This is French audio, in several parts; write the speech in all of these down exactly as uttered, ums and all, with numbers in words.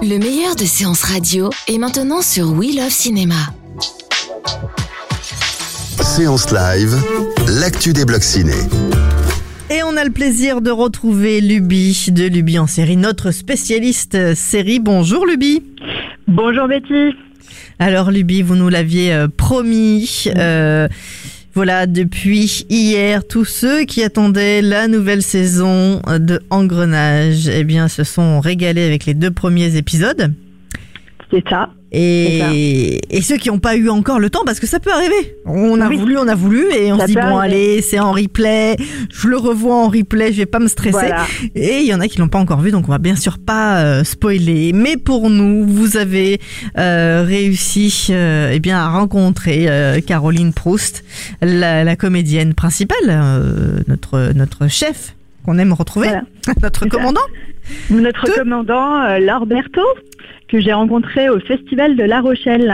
Le meilleur de Séance Radio est maintenant sur We Love Cinéma. Séance Live, l'actu des blocs ciné. Et on a le plaisir de retrouver Luby de Luby en Séries, notre spécialiste série. Bonjour Luby. Bonjour Betty. Alors Luby, vous nous l'aviez promis. Euh, voilà, depuis hier, tous ceux qui attendaient la nouvelle saison de Engrenage, eh bien, se sont régalés avec les deux premiers épisodes. C'est ça. Et, et ceux qui n'ont pas eu encore le temps, parce que ça peut arriver. On a oui. voulu, on a voulu, et on ça se dit bon, arriver. Allez, c'est en replay. Je le revois en replay. Je vais pas me stresser. Voilà. Et il y en a qui l'ont pas encore vu, donc on va bien sûr pas euh, spoiler. Mais pour nous, vous avez euh, réussi, euh, eh bien, à rencontrer euh, Caroline Proust, la, la comédienne principale, euh, notre notre chef qu'on aime retrouver, voilà. notre c'est commandant, ça. notre Tout. commandant euh, Lorberto. Que j'ai rencontré au festival de La Rochelle.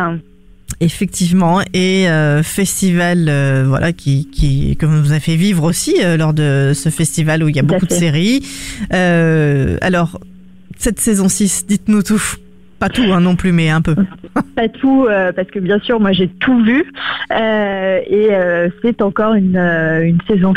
Effectivement, et euh, festival euh, voilà qui qui que vous a fait vivre aussi euh, lors de ce festival où il y a tout beaucoup de séries. Euh, alors cette saison six, dites-nous tout. Pas tout hein, non plus, mais un peu. Pas tout, euh, parce que bien sûr, moi j'ai tout vu. Euh, et euh, c'est encore une, une, saison,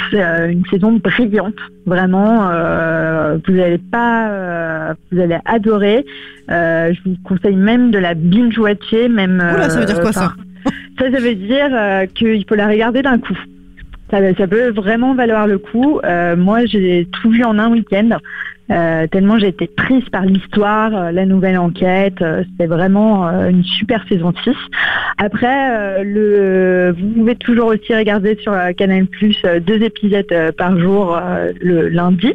une saison brillante. Vraiment, euh, vous allez pas, euh, vous allez adorer. Euh, je vous conseille même de la binge-watcher. Même, Oula, ça veut dire quoi euh, ça Ça, ça veut dire euh, qu'il faut la regarder d'un coup. Ça, ça peut vraiment valoir le coup. Euh, moi, j'ai tout vu en un week-end. Euh, tellement j'ai été prise par l'histoire, euh, la nouvelle enquête, euh, c'était vraiment euh, une super saison six. Après, euh, le, vous pouvez toujours aussi regarder sur euh, Canal Plus euh, deux épisodes euh, par jour euh, le lundi.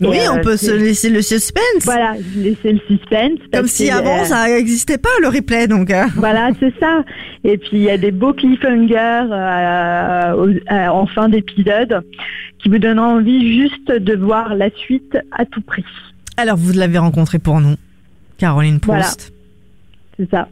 Et oui, euh, on peut c'est... se laisser le suspense. Voilà, laisser le suspense. Comme si avant, euh... ça n'existait pas, le replay, donc. Hein. Voilà, c'est ça. Et puis, il y a des beaux cliffhangers euh, aux, euh, en fin d'épisode qui vous donneront envie juste de voir la suite à tout prix. Alors, vous l'avez rencontrée pour nous, Caroline Proust. Voilà, c'est ça.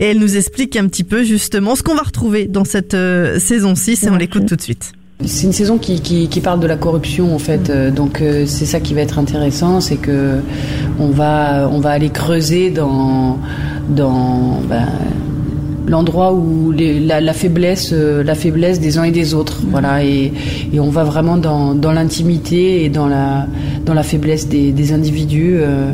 Et elle nous explique un petit peu, justement, ce qu'on va retrouver dans cette euh, saison six. Et on l'écoute tout de suite. C'est une saison qui, qui, qui parle de la corruption en fait, donc euh, c'est ça qui va être intéressant, c'est que on va, on va aller creuser dans, dans ben, l'endroit où les, la, la, faiblesse, euh, la faiblesse des uns et des autres, voilà, et, et on va vraiment dans, dans l'intimité et dans la, dans la faiblesse des, des individus. Euh,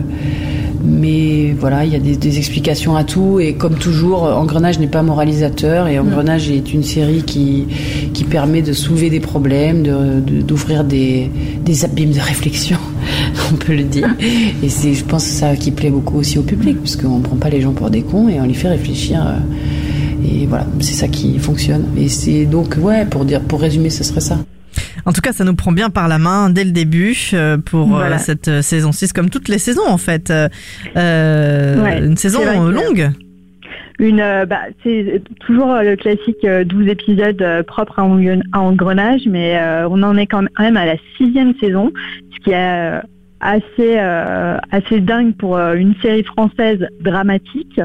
Mais voilà, il y a des, des explications à tout. Et comme toujours, Engrenage n'est pas moralisateur. Et Engrenage est une série qui, qui permet de soulever des problèmes, de, de, d'ouvrir des, des abîmes de réflexion, on peut le dire. Et c'est, je pense, ça qui plaît beaucoup aussi au public, parce qu'on ne prend pas les gens pour des cons et on les fait réfléchir. Et voilà, c'est ça qui fonctionne. Et c'est donc, ouais, pour, dire, pour résumer, ce serait ça. En tout cas, ça nous prend bien par la main dès le début pour voilà. cette saison six, comme toutes les saisons en fait. Euh, ouais, une saison longue. Une, bah, c'est toujours le classique douze épisodes propres à Engrenage, mais on en est quand même à la sixième saison, ce qui est assez, euh, assez dingue pour une série française dramatique.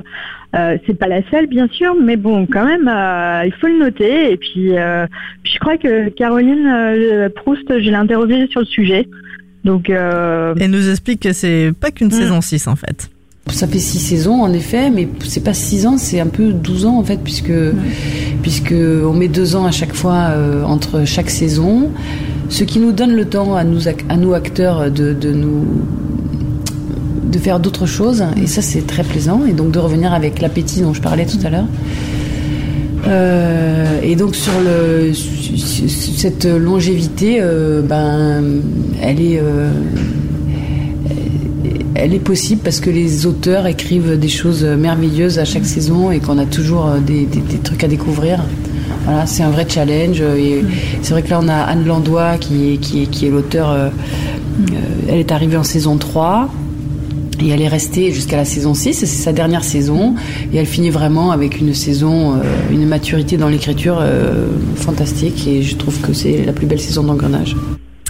Euh, c'est pas la seule bien sûr, mais bon quand même euh, il faut le noter. Et puis euh, je crois que Caroline euh, Proust, je l'ai interrogée sur le sujet, donc euh... elle nous explique que c'est pas qu'une mmh. saison six en fait. Ça fait six saisons en effet, mais c'est pas six ans, c'est un peu douze ans en fait, puisque mmh. puisque on met deux ans à chaque fois euh, entre chaque saison, ce qui nous donne le temps à nous à nous acteurs de, de nous de faire d'autres choses, et ça c'est très plaisant, et donc de revenir avec l'appétit dont je parlais tout à l'heure. Euh, et donc sur le cette longévité, euh, ben elle est euh, elle est possible parce que les auteurs écrivent des choses merveilleuses à chaque saison et qu'on a toujours des, des, des trucs à découvrir. Voilà, c'est un vrai challenge. Et c'est vrai que là, on a Anne Landois qui est, qui est, qui est l'auteur. Euh, elle est arrivée en saison trois. Et elle est restée jusqu'à la saison six, c'est sa dernière saison. Et elle finit vraiment avec une saison, euh, une maturité dans l'écriture euh, fantastique. Et je trouve que c'est la plus belle saison d'Engrenage.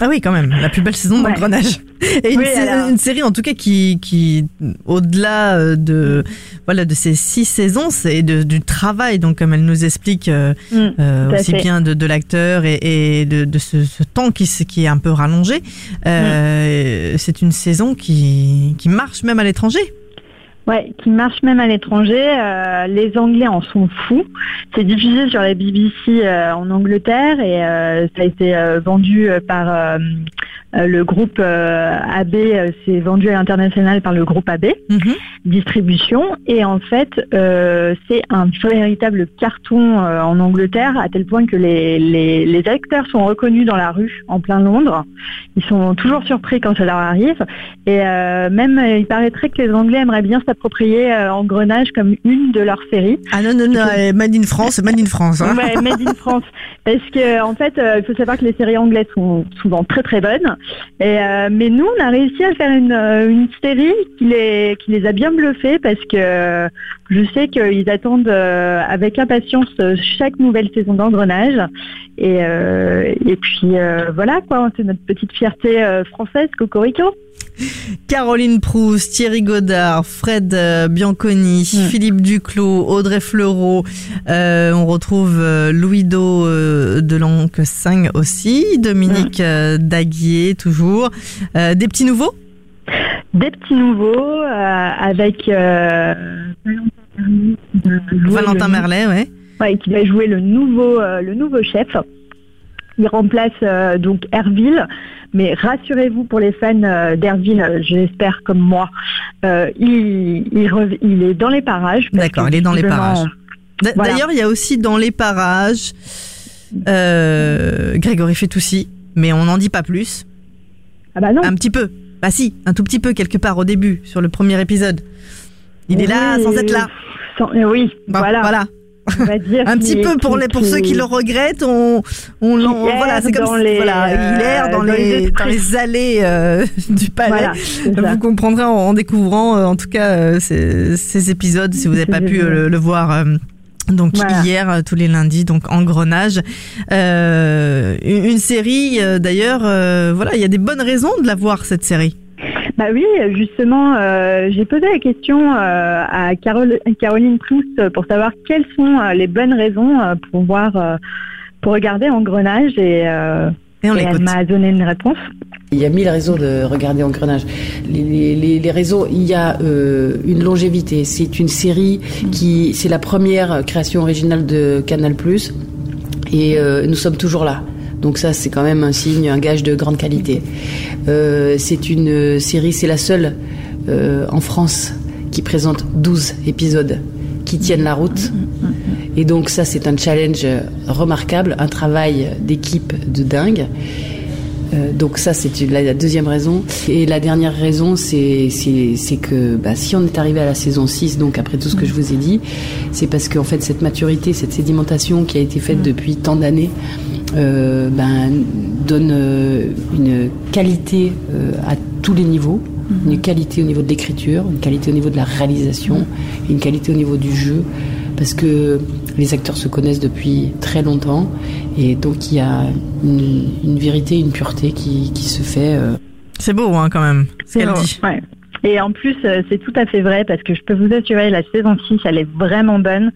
Ah oui, quand même, la plus belle saison d'Engrenage. Ouais. Et une, oui, sé- alors... une série, en tout cas, qui, qui au-delà de, voilà, de ces six saisons, c'est de, du travail. Donc, comme elle nous explique euh, mmh, euh, aussi fait. bien de, de l'acteur et, et de, de ce, ce temps qui, qui est un peu rallongé, euh, mmh. c'est une saison qui, qui marche même à l'étranger. Ouais, qui marche même à l'étranger. Euh, les Anglais en sont fous. C'est diffusé sur la B B C euh, en Angleterre et euh, ça a été euh, vendu par euh, le groupe euh, A B. Euh, c'est vendu à l'international par le groupe A B, mm-hmm. Distribution. Et en fait, euh, c'est un véritable carton euh, en Angleterre à tel point que les, les, les acteurs sont reconnus dans la rue en plein Londres. Ils sont toujours surpris quand ça leur arrive. Et euh, même, il paraîtrait que les Anglais aimeraient bien s'appeler approprié euh, Engrenage comme une de leurs séries. Ah non, non, non, euh, Made in France, Made in France. Hein. Ouais, Made in France. Parce que, en fait, il euh, faut savoir que les séries anglaises sont souvent très très bonnes. Et, euh, mais nous, on a réussi à faire une, une série qui les, qui les a bien bluffés parce que euh, je sais qu'ils attendent euh, avec impatience chaque nouvelle saison d'Engrenage. Et, euh, et puis, euh, voilà, quoi, c'est notre petite fierté euh, française, cocorico. Caroline Proust, Thierry Godard, Fred Bianconi, mmh. Philippe Duclos, Audrey Fleurot, euh, on retrouve Louis-Do euh, de Lencquesaing aussi, Dominique mmh. euh, Daguier toujours, euh, des petits nouveaux Des petits nouveaux euh, avec euh, Valentin Merlet, ouais. Ouais, qui va jouer le nouveau, euh, le nouveau chef. Il remplace euh, donc Herville, mais rassurez-vous pour les fans euh, d'Herville, euh, j'espère comme moi, euh, il, il, rev... il est dans les parages. D'accord, il est dans les parages. D- voilà. D'ailleurs, il y a aussi dans les parages euh, Grégory Feltoussi, mais on n'en dit pas plus. Ah bah non. Un petit peu, bah si, un tout petit peu quelque part au début, sur le premier épisode. Il oui, est là sans être là. Sans... Oui, bon, voilà. voilà. On va dire un petit peu pour, les, pour ceux qui le regrettent, on, on, on voilà, c'est comme les, voilà, il erre dans, dans, les, dans les allées euh, du palais. Voilà, vous comprendrez en, en découvrant, euh, en tout cas, euh, ces, ces épisodes si vous n'avez pas pu euh, le, le voir. Euh, donc voilà. Hier, tous les lundis, donc Engrenage, euh, une, une série. Euh, d'ailleurs, euh, voilà, il y a des bonnes raisons de la voir cette série. Bah oui, justement, euh, j'ai posé la question euh, à Carole, Caroline Proust pour savoir quelles sont euh, les bonnes raisons euh, pour voir, euh, pour regarder Engrenage et, euh, et, et elle m'a donné une réponse. Il y a mille raisons de regarder Engrenage. Les, les, les, les raisons, il y a euh, une longévité. C'est une série qui, c'est la première création originale de Canal Plus et euh, nous sommes toujours là. Donc ça, c'est quand même un signe, un gage de grande qualité. Euh, c'est une série, c'est la seule euh, en France qui présente douze épisodes qui tiennent la route. Et donc ça, c'est un challenge remarquable, un travail d'équipe de dingue. Euh, donc ça, c'est la, la deuxième raison. Et la dernière raison, c'est, c'est, c'est que bah, si on est arrivé à la saison six, donc après tout ce que je vous ai dit, c'est parce qu'en fait, cette maturité, cette sédimentation qui a été faite depuis tant d'années, Euh, ben, donne euh, une qualité euh, à tous les niveaux, mmh. une qualité au niveau de l'écriture, une qualité au niveau de la réalisation, une qualité au niveau du jeu, parce que les acteurs se connaissent depuis très longtemps et donc il y a une, une vérité, une pureté qui, qui se fait. Euh... C'est beau hein, quand même, ce qu'elle dit. Ouais. Et en plus, c'est tout à fait vrai parce que je peux vous assurer, la saison six, elle est vraiment bonne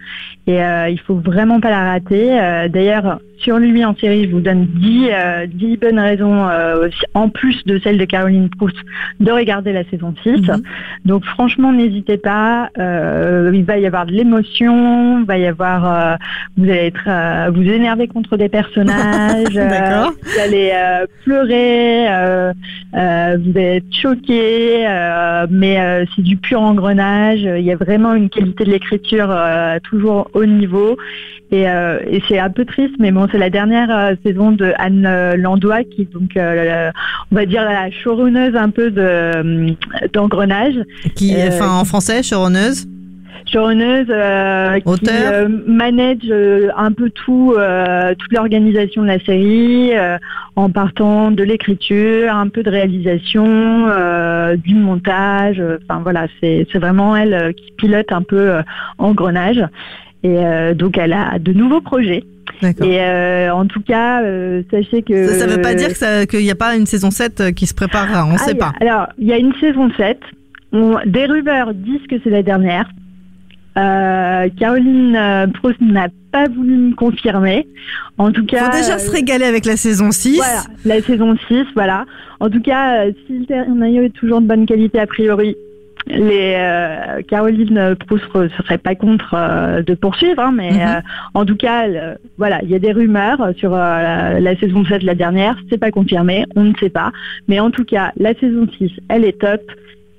et euh, il faut vraiment pas la rater. Euh, d'ailleurs, sur Luby en Séries, je vous donne dix, euh, dix bonnes raisons, euh, en plus de celle de Caroline Proust, de regarder la saison six. Mm-hmm. Donc franchement, n'hésitez pas. Euh, il va y avoir de l'émotion, il va y avoir... Euh, vous allez être, euh, vous énerver contre des personnages, euh, vous allez euh, pleurer, euh, euh, vous allez être choqué, euh, mais euh, c'est du pur Engrenage. Il y a vraiment une qualité de l'écriture euh, toujours haut niveau. Et, euh, et c'est un peu triste, mais bon, c'est la dernière euh, saison de Anne euh, Landois, qui est donc, euh, la, on va dire, la showrunneuse un peu de, euh, d'Engrenage. Qui, enfin, euh, en français, showrunneuse showrunneuse euh, qui euh, manage euh, un peu tout, euh, toute l'organisation de la série, euh, en partant de l'écriture, un peu de réalisation, euh, du montage. Enfin euh, voilà, c'est, c'est vraiment elle euh, qui pilote un peu euh, Engrenage. Et euh, donc elle a de nouveaux projets. D'accord. Et euh, en tout cas, euh, sachez que... Ça ne veut pas dire que ça, qu'il n'y a pas une saison sept qui se prépare, on ne ah, sait pas. A, alors, il y a une saison sept. On, des rumeurs disent que c'est la dernière. Euh, Caroline Proust n'a pas voulu me confirmer. En tout cas, faut déjà euh, se régaler avec la saison six. Voilà, la saison six, voilà. En tout cas, euh, si le scénario est toujours de bonne qualité, a priori, les euh, Caroline Proust ne serait pas contre euh, de poursuivre, hein, mais mm-hmm. euh, en tout cas, euh, voilà, il y a des rumeurs sur euh, la, la saison sept, la dernière, c'est pas confirmé, on ne sait pas, mais en tout cas, la saison six, elle est top.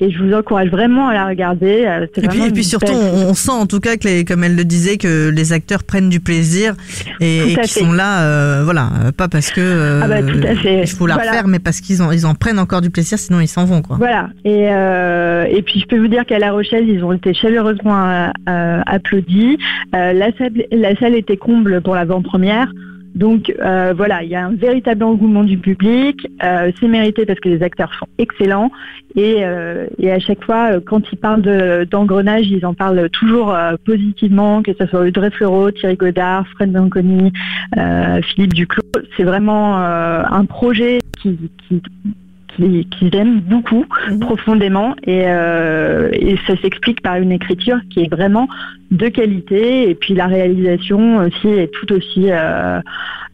Et je vous encourage vraiment à la regarder. C'est et puis, et puis surtout, on, on sent en tout cas que, les, comme elle le disait, que les acteurs prennent du plaisir et, et qu'ils sont là, euh, voilà, pas parce que euh, ah bah, il faut la voilà. refaire, mais parce qu'ils en, ils en prennent encore du plaisir, sinon ils s'en vont, quoi. Voilà. Et, euh, et puis je peux vous dire qu'à La Rochelle, ils ont été chaleureusement euh, applaudis. Euh, la salle, la salle était comble pour l'avant-première. Donc euh, voilà, il y a un véritable engouement du public, euh, c'est mérité parce que les acteurs sont excellents et, euh, et à chaque fois, euh, quand ils parlent de, d'engrenage, ils en parlent toujours euh, positivement, que ce soit Audrey Fleurot, Thierry Godard, Fred Bianconi, euh, Philippe Duclos. C'est vraiment euh, un projet qui... qui Qu'ils qui aiment beaucoup, mmh. profondément, et, euh, et ça s'explique par une écriture qui est vraiment de qualité, et puis la réalisation aussi est tout aussi euh,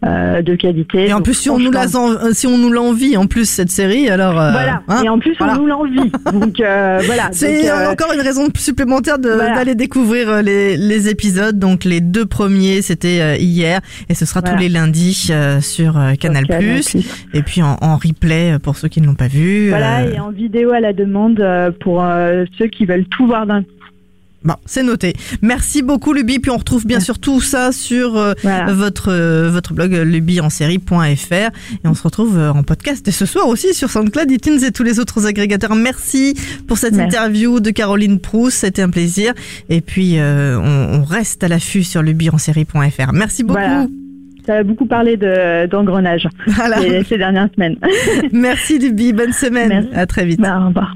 euh, de qualité. Et en plus, donc, si, on nous la, si on nous l'envie, en plus, cette série, alors... Euh, voilà, hein, et en plus, voilà. on nous l'envie. Donc, euh, voilà. C'est donc, euh, encore une raison supplémentaire de, voilà. d'aller découvrir les, les épisodes. Donc, les deux premiers, c'était hier, et ce sera voilà. tous les lundis euh, sur Canal okay, Plus, et puis en, en replay pour ceux qui ne l'ont pas vu. Voilà, euh... et en vidéo à la demande euh, pour euh, ceux qui veulent tout voir d'un coup. Bon, c'est noté. Merci beaucoup, Luby. Puis on retrouve bien ouais. sûr tout ça sur euh, voilà. votre euh, votre blog luby en séries point f r et on se retrouve euh, en podcast et ce soir aussi sur SoundCloud, iTunes et tous les autres agrégateurs. Merci pour cette Merci. interview de Caroline Proust. C'était un plaisir. Et puis euh, on, on reste à l'affût sur luby en séries point f r. Merci beaucoup. Voilà. Ça a beaucoup parlé de, d'engrenage voilà. ces, ces dernières semaines. Merci Luby, bonne semaine. Merci. À très vite. Bah, au revoir.